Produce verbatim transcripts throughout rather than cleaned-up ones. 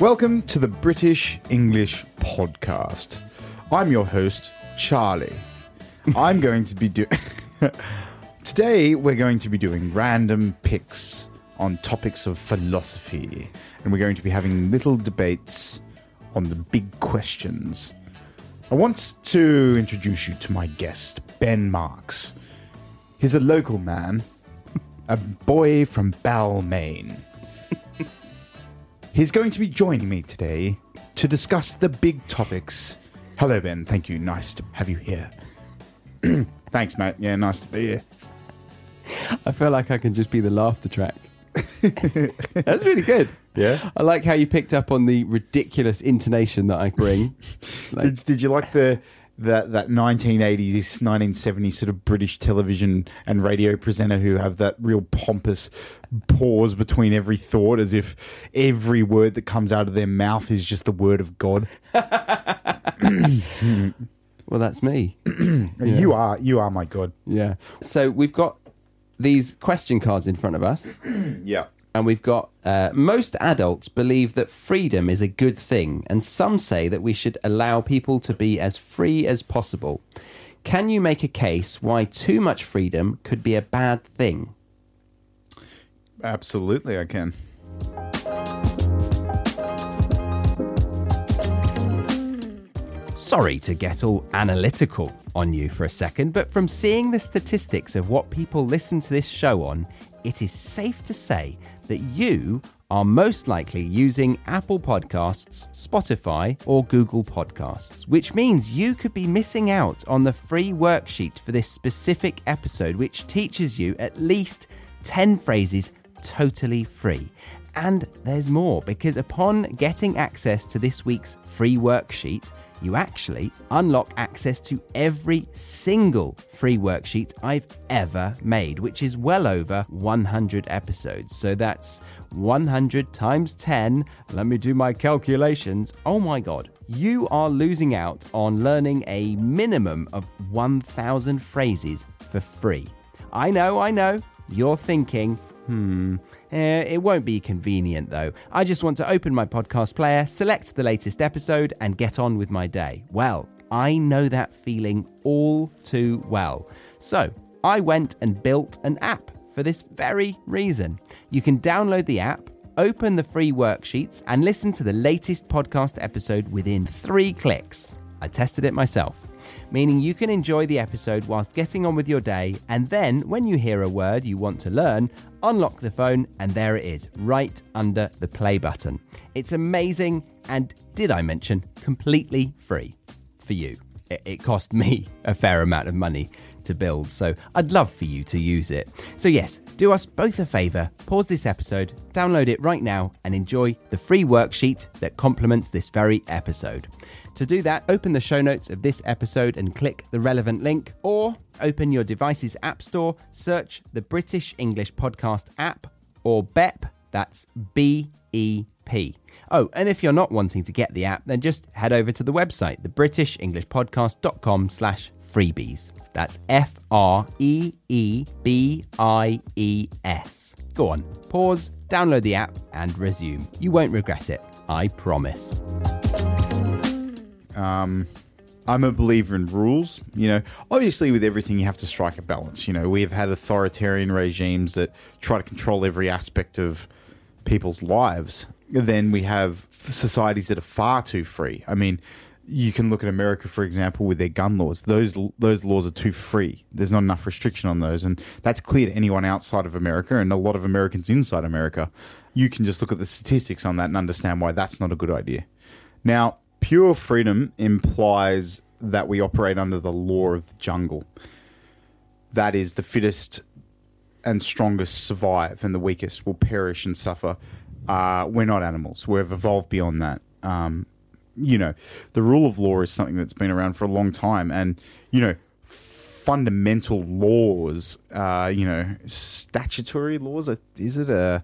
Welcome to the British English Podcast. I'm your host, Charlie. I'm going to be doing... Today, we're going to be doing random picks on topics of philosophy. And we're going to be having little debates on the big questions. I want to introduce you to my guest, Ben Marks. He's a local man, a boy from Balmain. He's going to be joining me today to discuss the big topics. Hello, Ben. Thank you. Nice to have you here. Thanks, mate. Yeah, nice to be here. I feel like I can just be the laughter track. That's really good. Yeah. I like how you picked up on the ridiculous intonation that I bring. Like, did, did you like the that that nineteen eighties, nineteen seventies sort of British television and radio presenter who have that real pompous pause between every thought, as if every word that comes out of their mouth is just the word of God. Well, that's me. you yeah. are you are my God. Yeah. So we've got these question cards in front of us. Yeah. And we've got uh, most adults believe that freedom is a good thing, and some say that we should allow people to be as free as possible. Can you make a case why too much freedom could be a bad thing? Absolutely, I can. Sorry to get all analytical on you for a second, but from seeing the statistics of what people listen to this show on, it is safe to say that you are most likely using Apple Podcasts, Spotify, or Google Podcasts, which means you could be missing out on the free worksheet for this specific episode, which teaches you at least ten phrases totally free. And there's more, because upon getting access to this week's free worksheet, you actually unlock access to every single free worksheet I've ever made, which is well over one hundred episodes. So that's one hundred times ten. Let me do my calculations. Oh my God. You are losing out on learning a minimum of one thousand phrases for free. I know, I know. You're thinking... Hmm, eh, it won't be convenient though. I just want to open my podcast player, select the latest episode, and get on with my day. Well, I know that feeling all too well. So I went and built an app for this very reason. You can download the app, open the free worksheets, and listen to the latest podcast episode within three clicks. I tested it myself, meaning you can enjoy the episode whilst getting on with your day, and then when you hear a word you want to learn, unlock the phone and there it is, right under the play button. It's amazing and, did I mention, completely free for you. It cost me a fair amount of money to build, so I'd love for you to use it. So yes, do us both a favour, pause this episode, download it right now, and enjoy the free worksheet that complements this very episode. To do that, open the show notes of this episode and click the relevant link, or open your device's app store, search the British English Podcast app, or B E P, that's B E P. Oh, and if you're not wanting to get the app, then just head over to the website, thebrishishenglishpodcast.com slash freebies. That's F R E E B I E S. Go on, pause, download the app, and resume. You won't regret it, I promise. Um, I'm a believer in rules. You know, obviously with everything you have to strike a balance. You know, we've had authoritarian regimes that try to control every aspect of people's lives. Then we have societies that are far too free. I mean, you can look at America, for example, with their gun laws. Those those laws are too free. There's not enough restriction on those. And that's clear to anyone outside of America and a lot of Americans inside America. You can just look at the statistics on that and understand why that's not a good idea. Now, pure freedom implies that we operate under the law of the jungle. That is, the fittest and strongest survive and the weakest will perish and suffer. Uh, we're not animals. We've evolved beyond that. Um, you know, the rule of law is something that's been around for a long time. And, you know, fundamental laws, uh, you know, statutory laws, is it a...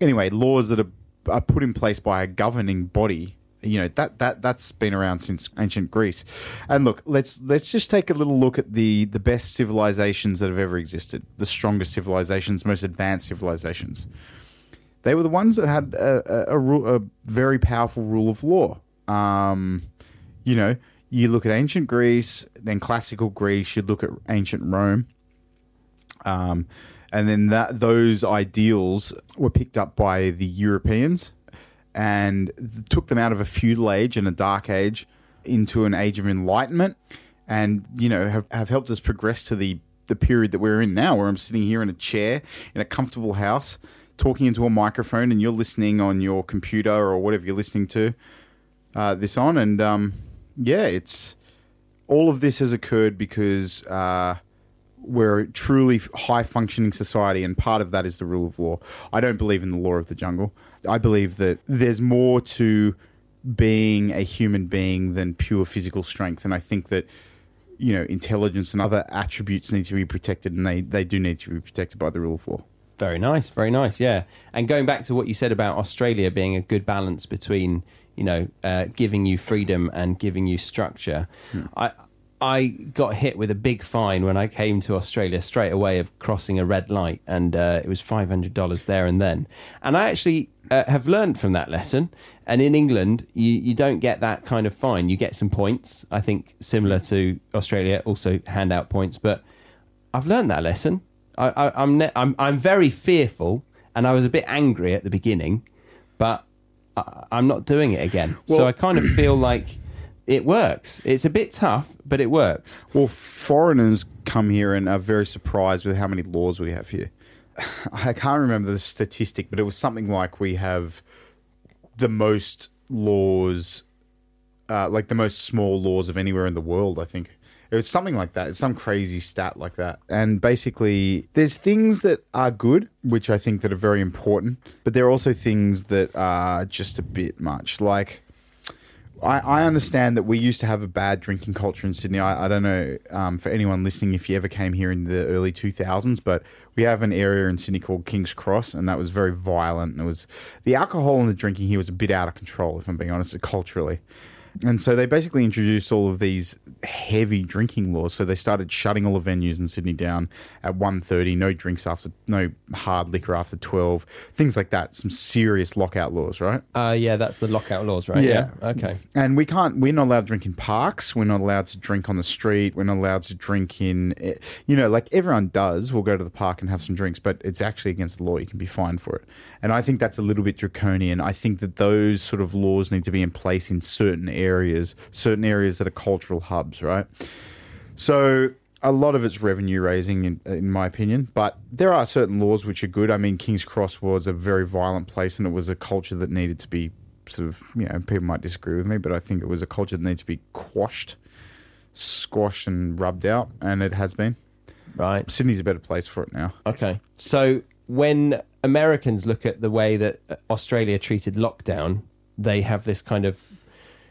Anyway, laws that are, are put in place by a governing body. You know, that, that, that's been around since ancient Greece. And look, let's let's just take a little look at the, the best civilizations that have ever existed, the strongest civilizations, most advanced civilizations. They were the ones that had a, a, a, a very powerful rule of law. Um, you know, you look at ancient Greece, then classical Greece, you look at ancient Rome. Um, and then that those ideals were picked up by the Europeans and took them out of a feudal age and a dark age into an age of enlightenment, and, you know, have, have helped us progress to the, the period that we're in now, where I'm sitting here in a chair in a comfortable house talking into a microphone, and you're listening on your computer or whatever you're listening to uh, this on. And um, yeah, it's all of this has occurred because uh, we're a truly high functioning society, and part of that is the rule of law. I don't believe in the law of the jungle. I believe that there's more to being a human being than pure physical strength. And I think that, you know, intelligence and other attributes need to be protected, and they, they do need to be protected by the rule of law. Very nice, very nice, yeah. And going back to what you said about Australia being a good balance between, you know, uh, giving you freedom and giving you structure. Hmm. I I got hit with a big fine when I came to Australia straight away of crossing a red light, and uh, it was five hundred dollars there and then. And I actually uh, have learned from that lesson. And in England, you, you don't get that kind of fine. You get some points, I think, similar to Australia, also hand out points. But I've learned that lesson. I, I, I'm, ne- I'm I'm very fearful, and I was a bit angry at the beginning, but I, I'm not doing it again. Well, so I kind of feel like it works. It's a bit tough, but it works. Well, foreigners come here and are very surprised with how many laws we have here. I can't remember the statistic, but it was something like we have the most laws, uh, like the most small laws of anywhere in the world, I think. It was something like that. It's some crazy stat like that. And basically, there's things that are good, which I think that are very important, but there are also things that are just a bit much. Like, I, I understand that we used to have a bad drinking culture in Sydney. I, I don't know um, for anyone listening if you ever came here in the early two thousands, but we have an area in Sydney called Kings Cross, and that was very violent. And it was the alcohol and the drinking here was a bit out of control, if I'm being honest, culturally. And so they basically introduced all of these heavy drinking laws. So they started shutting all the venues in Sydney down at one thirty, no drinks after, no hard liquor after twelve, things like that. Some serious lockout laws, right? Uh, yeah, that's the lockout laws, right? Yeah. yeah. Okay. And we can't, we're not allowed to drink in parks. We're not allowed to drink on the street. We're not allowed to drink in, you know, like everyone does. We'll go to the park and have some drinks, but it's actually against the law. You can be fined for it. And I think that's a little bit draconian. I think that those sort of laws need to be in place in certain areas. areas, certain areas that are cultural hubs, right? So a lot of it's revenue raising, in, in my opinion, but there are certain laws which are good. I mean, King's Cross was a very violent place, and it was a culture that needed to be sort of, you know, people might disagree with me, but I think it was a culture that needed to be quashed, squashed and rubbed out, and it has been. Right. Sydney's a better place for it now. Okay. So when Americans look at the way that Australia treated lockdown, they have this kind of,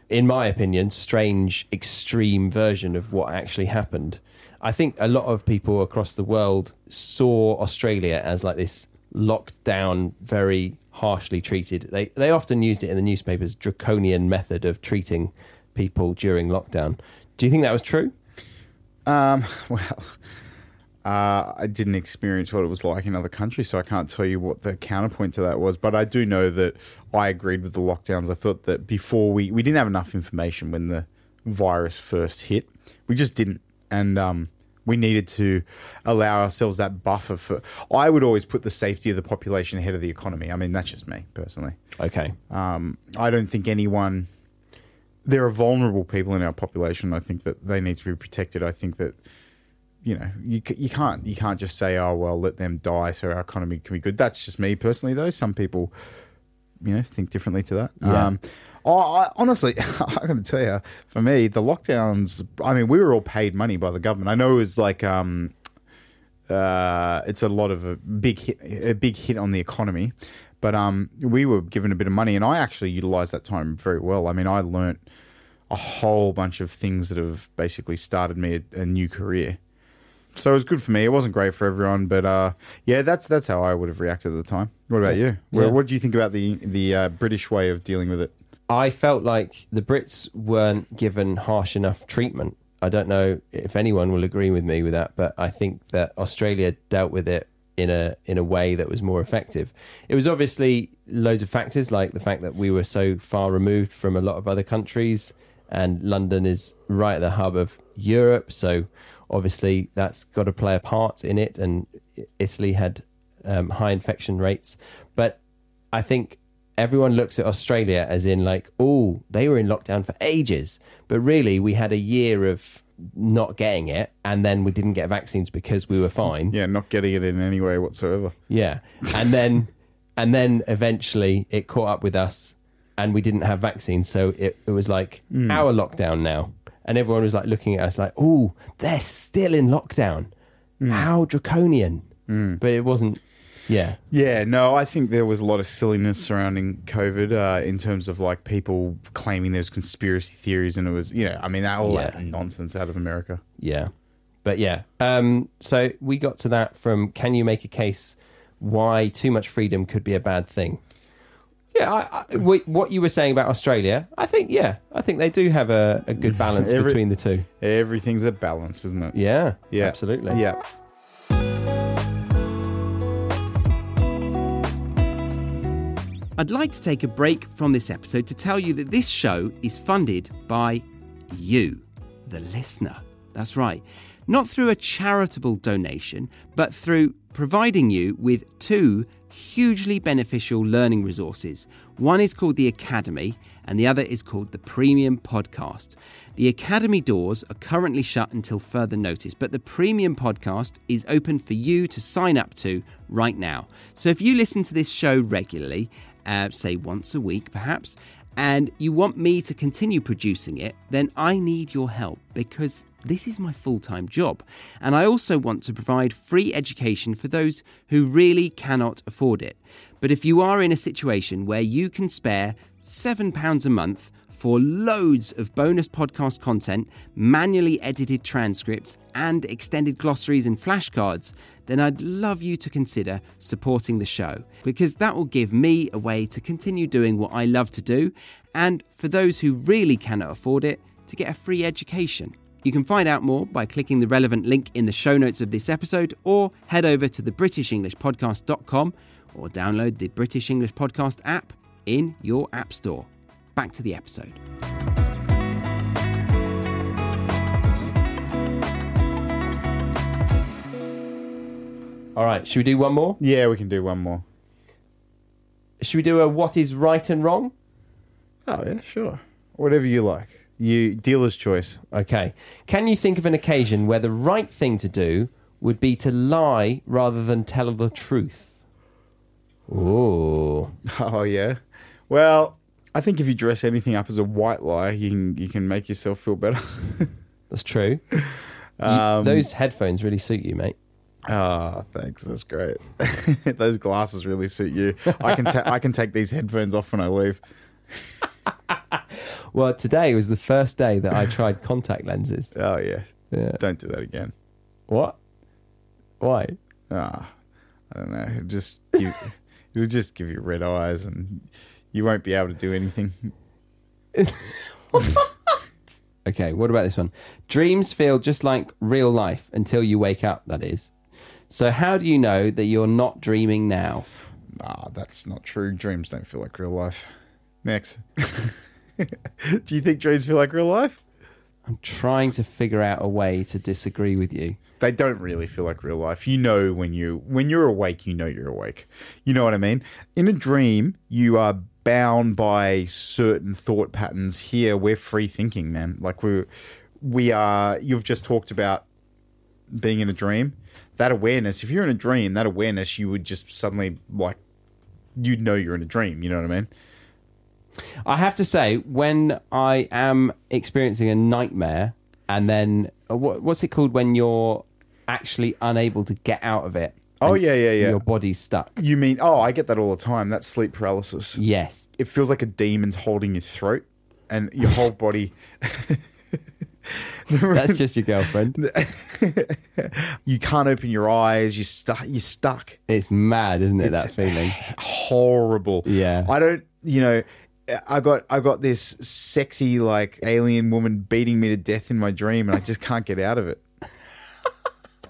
in my opinion, strange, extreme version of what actually happened. I think a lot of people across the world saw Australia as like this locked down, very harshly treated. They they often used it in the newspapers, draconian method of treating people during lockdown. Do you think that was true? Um, well, uh, I didn't experience what it was like in other countries, so I can't tell you what the counterpoint to that was. But I do know that I agreed with the lockdowns. I thought that before we, we didn't have enough information when the virus first hit. We just didn't. And um, we needed to allow ourselves that buffer for, I would always put the safety of the population ahead of the economy. I mean, that's just me personally. Okay. Um, I don't think anyone, there are vulnerable people in our population. I think that they need to be protected. I think that, you know, you you can't, you can't just say, oh, well, let them die so our economy can be good. That's just me personally though. Some people, you know, think differently to that. Yeah. Um, oh, I, honestly, I'm going to tell you, for me, the lockdowns, I mean, we were all paid money by the government. I know it was like, um, uh, it's a lot of a big hit, a big hit on the economy, but um, we were given a bit of money, and I actually utilized that time very well. I mean, I learnt a whole bunch of things that have basically started me a, a new career. So it was good for me. It wasn't great for everyone, but uh, yeah, that's that's how I would have reacted at the time. What about you? What, yeah. what do you think about the the uh, British way of dealing with it? I felt like the Brits weren't given harsh enough treatment. I don't know if anyone will agree with me with that, but I think that Australia dealt with it in a in a way that was more effective. It was obviously loads of factors, like the fact that we were so far removed from a lot of other countries, and London is right at the hub of Europe, so obviously that's got to play a part in it. And Italy had um, high infection rates, but I think everyone looks at Australia as in like, oh, they were in lockdown for ages, but really we had a year of not getting it, and then we didn't get vaccines because we were fine. Yeah, not getting it in any way whatsoever. Yeah, and then and then eventually it caught up with us, and we didn't have vaccines, so it, it was like mm. our lockdown now, and everyone was like looking at us like, oh, they're still in lockdown. Mm. How draconian! Mm. But it wasn't. Yeah, yeah. No, I think there was a lot of silliness surrounding COVID uh, in terms of like people claiming there's conspiracy theories, and it was, you know, I mean, that all yeah. that nonsense out of America. Yeah, but yeah. Um, so we got to that from, can you make a case why too much freedom could be a bad thing? Yeah, I, I, what you were saying about Australia, I think, yeah, I think they do have a, a good balance Every, between the two. Everything's a balance, isn't it? Yeah, yeah, absolutely. Yeah. I'd like to take a break from this episode to tell you that this show is funded by you, the listener. That's right. Not through a charitable donation, but through providing you with two hugely beneficial learning resources. One is called The Academy, and the other is called The Premium Podcast. The Academy doors are currently shut until further notice, but The Premium Podcast is open for you to sign up to right now. So if you listen to this show regularly, Uh, say once a week perhaps, and you want me to continue producing it, then I need your help, because this is my full-time job. And I also want to provide free education for those who really cannot afford it. But if you are in a situation where you can spare seven pounds a month for loads of bonus podcast content, manually edited transcripts, and extended glossaries and flashcards, then I'd love you to consider supporting the show, because that will give me a way to continue doing what I love to do, and for those who really cannot afford it, to get a free education. You can find out more by clicking the relevant link in the show notes of this episode, or head over to the british english podcast dot com, or download the British English Podcast app in your app store. Back to the episode. All right, should we do one more? Yeah, we can do one more. Should we do a what is right and wrong? Oh, yeah, sure. Whatever you like. You dealer's choice. Okay. Can you think of an occasion where the right thing to do would be to lie rather than tell the truth? Ooh. Oh, yeah. Well, I think if you dress anything up as a white lie, you can you can make yourself feel better. That's true. Um, you, those headphones really suit you, mate. Oh, thanks. That's great. Those glasses really suit you. I can ta- I can take these headphones off when I leave. Well, today was the first day that I tried contact lenses. Oh yeah. Yeah. Don't do that again. What? Why? Ah, oh, I don't know. It'll just give, it'll just give you red eyes, and you won't be able to do anything. Okay, what about this one? Dreams feel just like real life until you wake up, that is. So how do you know that you're not dreaming now? Nah, that's not true. Dreams don't feel like real life. Next. Do you think dreams feel like real life? I'm trying to figure out a way to disagree with you. They don't really feel like real life. You know, when, you, when you're awake, you know you're awake. You know what I mean? In a dream, you are bound by certain thought patterns. Here, we're free thinking, man. Like we we are, you've just talked about being in a dream. That awareness, if you're in a dream, that awareness, you would just suddenly, like, you'd know you're in a dream. You know what I mean? I have to say, when I am experiencing a nightmare, and then what, what's it called when you're actually unable to get out of it? Oh, yeah, yeah, yeah. Your body's stuck. You mean, oh, I get that all the time. That's sleep paralysis. Yes. It feels like a demon's holding your throat and your whole body. That's just your girlfriend. You can't open your eyes. You're, stu- you're stuck. It's mad, isn't it, it's that feeling? Horrible. Yeah. I don't, you know, I got I got this sexy, like, alien woman beating me to death in my dream, and I just can't get out of it.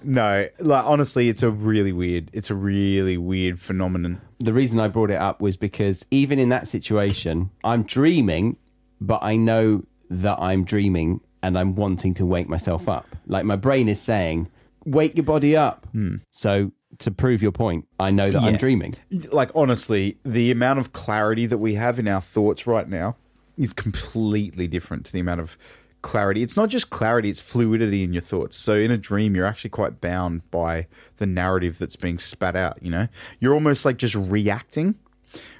no. Like, honestly, it's a really weird, it's a really weird phenomenon. The reason I brought it up was because even in that situation, I'm dreaming, but I know that I'm dreaming and I'm wanting to wake myself up. Like, my brain is saying, wake your body up. Mm. So to prove your point, I know that yeah. I'm dreaming. Like, honestly, the amount of clarity that we have in our thoughts right now is completely different to the amount of clarity. It's not just clarity, it's fluidity in your thoughts. So in a dream, you're actually quite bound by the narrative that's being spat out, you know? You're almost like just reacting.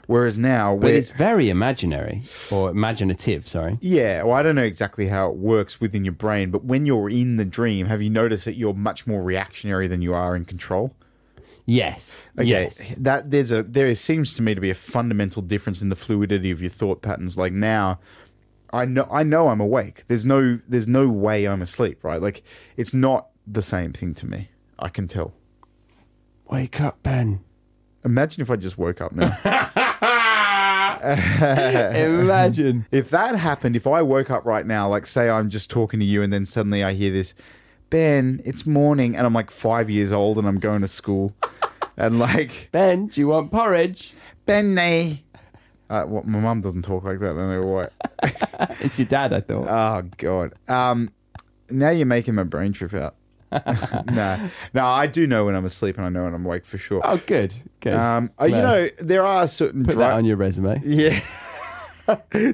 Whereas now... But it's very imaginary, or imaginative, sorry. Yeah, well, I don't know exactly how it works within your brain, but when you're in the dream, have you noticed that you're much more reactionary than you are in control? Yes. Okay. Yes. That there's a there seems to me to be a fundamental difference in the fluidity of your thought patterns. Like now, I know I know I'm awake. There's no there's no way I'm asleep, right? Like, it's not the same thing to me. I can tell. Wake up, Ben. Imagine if I just woke up now. Imagine. If that happened, if I woke up right now, like say I'm just talking to you and then suddenly I hear this, Ben, it's morning, and I'm like five years old and I'm going to school. And like, Ben, do you want porridge? Ben, nay. Uh, well, my mum doesn't talk like that. I don't know why. It's your dad, I thought. Oh, God. Um, now you're making my brain trip out. no, no, I do know when I'm asleep and I know when I'm awake for sure. Oh, good. good. Um, no. You know, there are certain... Put dry- that on your resume. Yeah.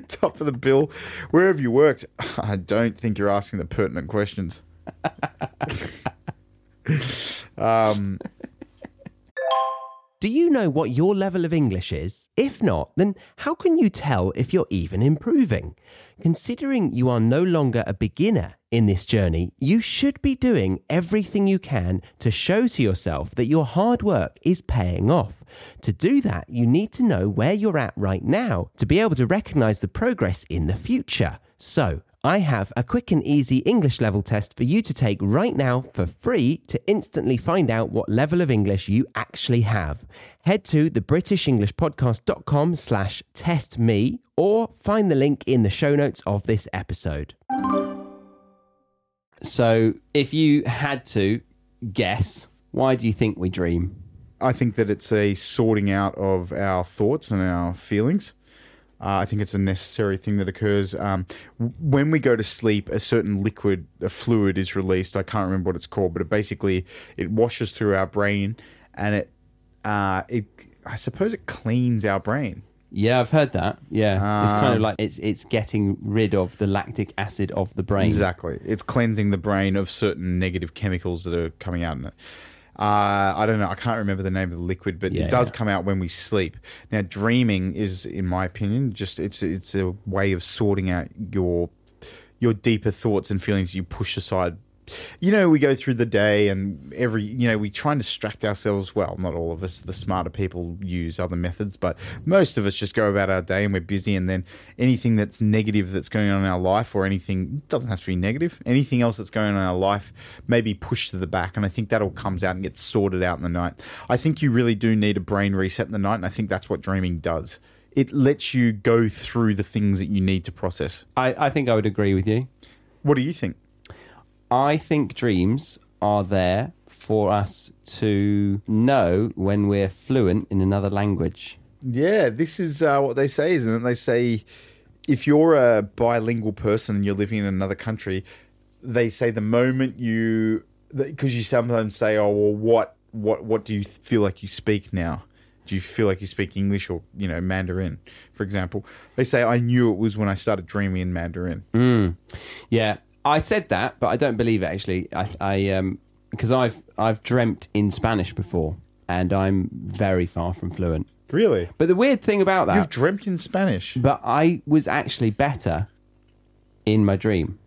Top of the bill. Where have you worked? I don't think you're asking the pertinent questions. um... Do you know what your level of English is? If not, then how can you tell if you're even improving? Considering you are no longer a beginner in this journey, you should be doing everything you can to show to yourself that your hard work is paying off. To do that, you need to know where you're at right now to be able to recognize the progress in the future. So, I have a quick and easy English level test for you to take right now for free to instantly find out what level of English you actually have. Head to the british english podcast dot com slash test me or find the link in the show notes of this episode. So if you had to guess, why do you think we dream? I think that it's a sorting out of our thoughts and our feelings. Uh, I think it's a necessary thing that occurs. Um, when we go to sleep, a certain liquid, a fluid is released. I can't remember what it's called, but it basically, it washes through our brain and it, uh, it, I suppose it cleans our brain. Yeah, I've heard that. Yeah. Um, it's kind of like it's it's getting rid of the lactic acid of the brain. Exactly. It's cleansing the brain of certain negative chemicals that are coming out in it. Uh, I don't know. I can't remember the name of the liquid, but yeah, it does yeah. come out when we sleep. Now, dreaming is, in my opinion, just it's it's a way of sorting out your your deeper thoughts and feelings you push aside. You know, we go through the day and every, you know, we try and distract ourselves. Well, not all of us. The smarter people use other methods, but most of us just go about our day and we're busy. And then anything that's negative that's going on in our life or anything, doesn't have to be negative, anything else that's going on in our life may be pushed to the back. And I think that all comes out and gets sorted out in the night. I think you really do need a brain reset in the night. And I think that's what dreaming does. It lets you go through the things that you need to process. I, I think I would agree with you. What do you think? I think dreams are there for us to know when we're fluent in another language. Yeah, this is uh, what they say, isn't it? They say if you're a bilingual person and you're living in another country, they say the moment you... Because you sometimes say, oh, well, what, what, what do you feel like you speak now? Do you feel like you speak English or, you know, Mandarin, for example? They say, I knew it was when I started dreaming in Mandarin. Mm. Yeah. I said that, but I don't believe it, actually. I, I um, because I've I've dreamt in Spanish before, and I'm very far from fluent. Really? But the weird thing about that... You've dreamt in Spanish? But I was actually better in my dream.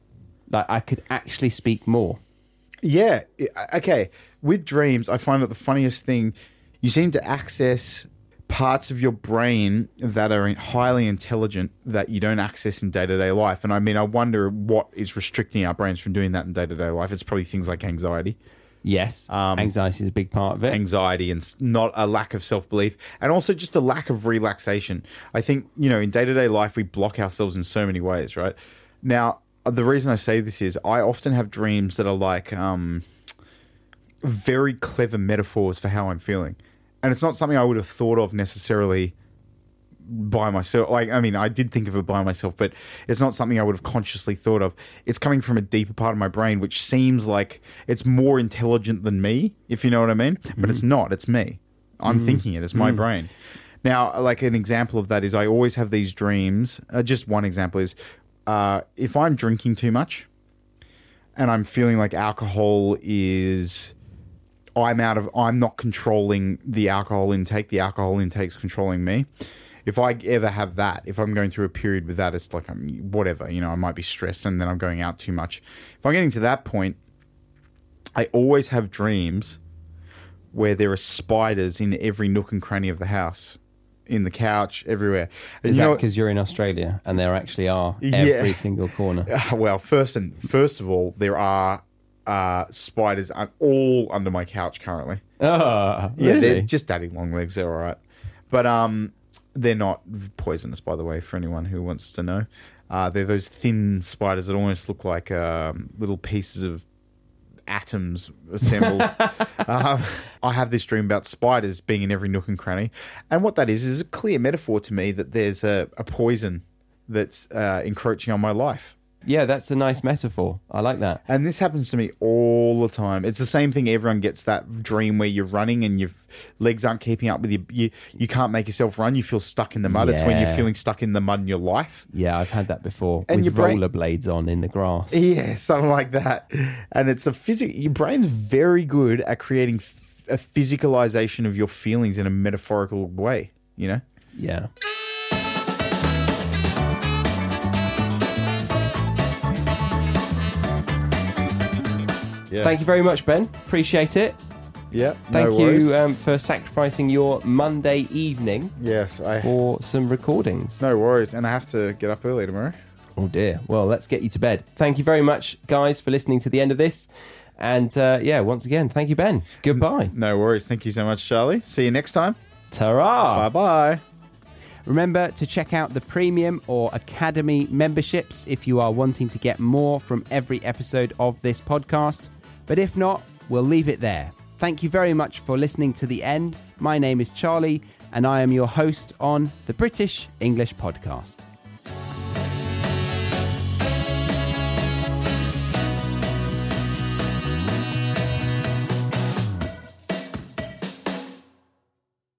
Like, I could actually speak more. Yeah. Okay. With dreams, I find that the funniest thing, you seem to access parts of your brain that are highly intelligent that you don't access in day-to-day life. And I mean, I wonder what is restricting our brains from doing that in day-to-day life. It's probably things like anxiety. Yes. Um, anxiety is a big part of it. Anxiety and not a lack of self-belief and also just a lack of relaxation. I think, you know, in day-to-day life, we block ourselves in so many ways, right? Now, the reason I say this is I often have dreams that are like... Um, very clever metaphors for how I'm feeling. And it's not something I would have thought of necessarily by myself. Like, I mean, I did think of it by myself, but it's not something I would have consciously thought of. It's coming from a deeper part of my brain, which seems like it's more intelligent than me, if you know what I mean. But mm. it's not. It's me. I'm mm. thinking it. It's my mm. brain. Now, like an example of that is I always have these dreams. Uh, just one example is uh, if I'm drinking too much and I'm feeling like alcohol is... I'm out of, I'm not controlling the alcohol intake. The alcohol intake's controlling me. If I ever have that, if I'm going through a period with that, it's like, I'm whatever, you know, I might be stressed and then I'm going out too much. If I'm getting to that point, I always have dreams where there are spiders in every nook and cranny of the house, in the couch, everywhere. Is you that because you're in Australia and there actually are yeah. every single corner? Well, first and first of all, there are, Uh, spiders are all under my couch currently. Oh, really? Yeah, they're just daddy long legs. They're all right. But um, they're not poisonous, by the way, for anyone who wants to know. Uh, they're those thin spiders that almost look like um, little pieces of atoms assembled. um, I have this dream about spiders being in every nook and cranny. And what that is, is a clear metaphor to me that there's a, a poison that's uh, encroaching on my life. Yeah, that's a nice metaphor. I like that. And this happens to me all the time. It's the same thing. Everyone gets that dream where you're running and your legs aren't keeping up with you. You, you can't make yourself run. You feel stuck in the mud. Yeah. It's when you're feeling stuck in the mud in your life. Yeah, I've had that before and with rollerblades on in the grass. Yeah, something like that. And it's a physical... Your brain's very good at creating f- a physicalization of your feelings in a metaphorical way, you know? Yeah. Yeah. Thank you very much, Ben. Appreciate it. Yeah. Thank no you um, for sacrificing your Monday evening yes, I... for some recordings. No worries. And I have to get up early tomorrow. Oh, dear. Well, let's get you to bed. Thank you very much, guys, for listening to the end of this. And, uh, yeah, once again, thank you, Ben. Goodbye. No worries. Thank you so much, Charlie. See you next time. Ta-ra. Bye-bye. Remember to check out the premium or academy memberships if you are wanting to get more from every episode of this podcast. But if not, we'll leave it there. Thank you very much for listening to the end. My name is Charlie, and I am your host on the British English Podcast.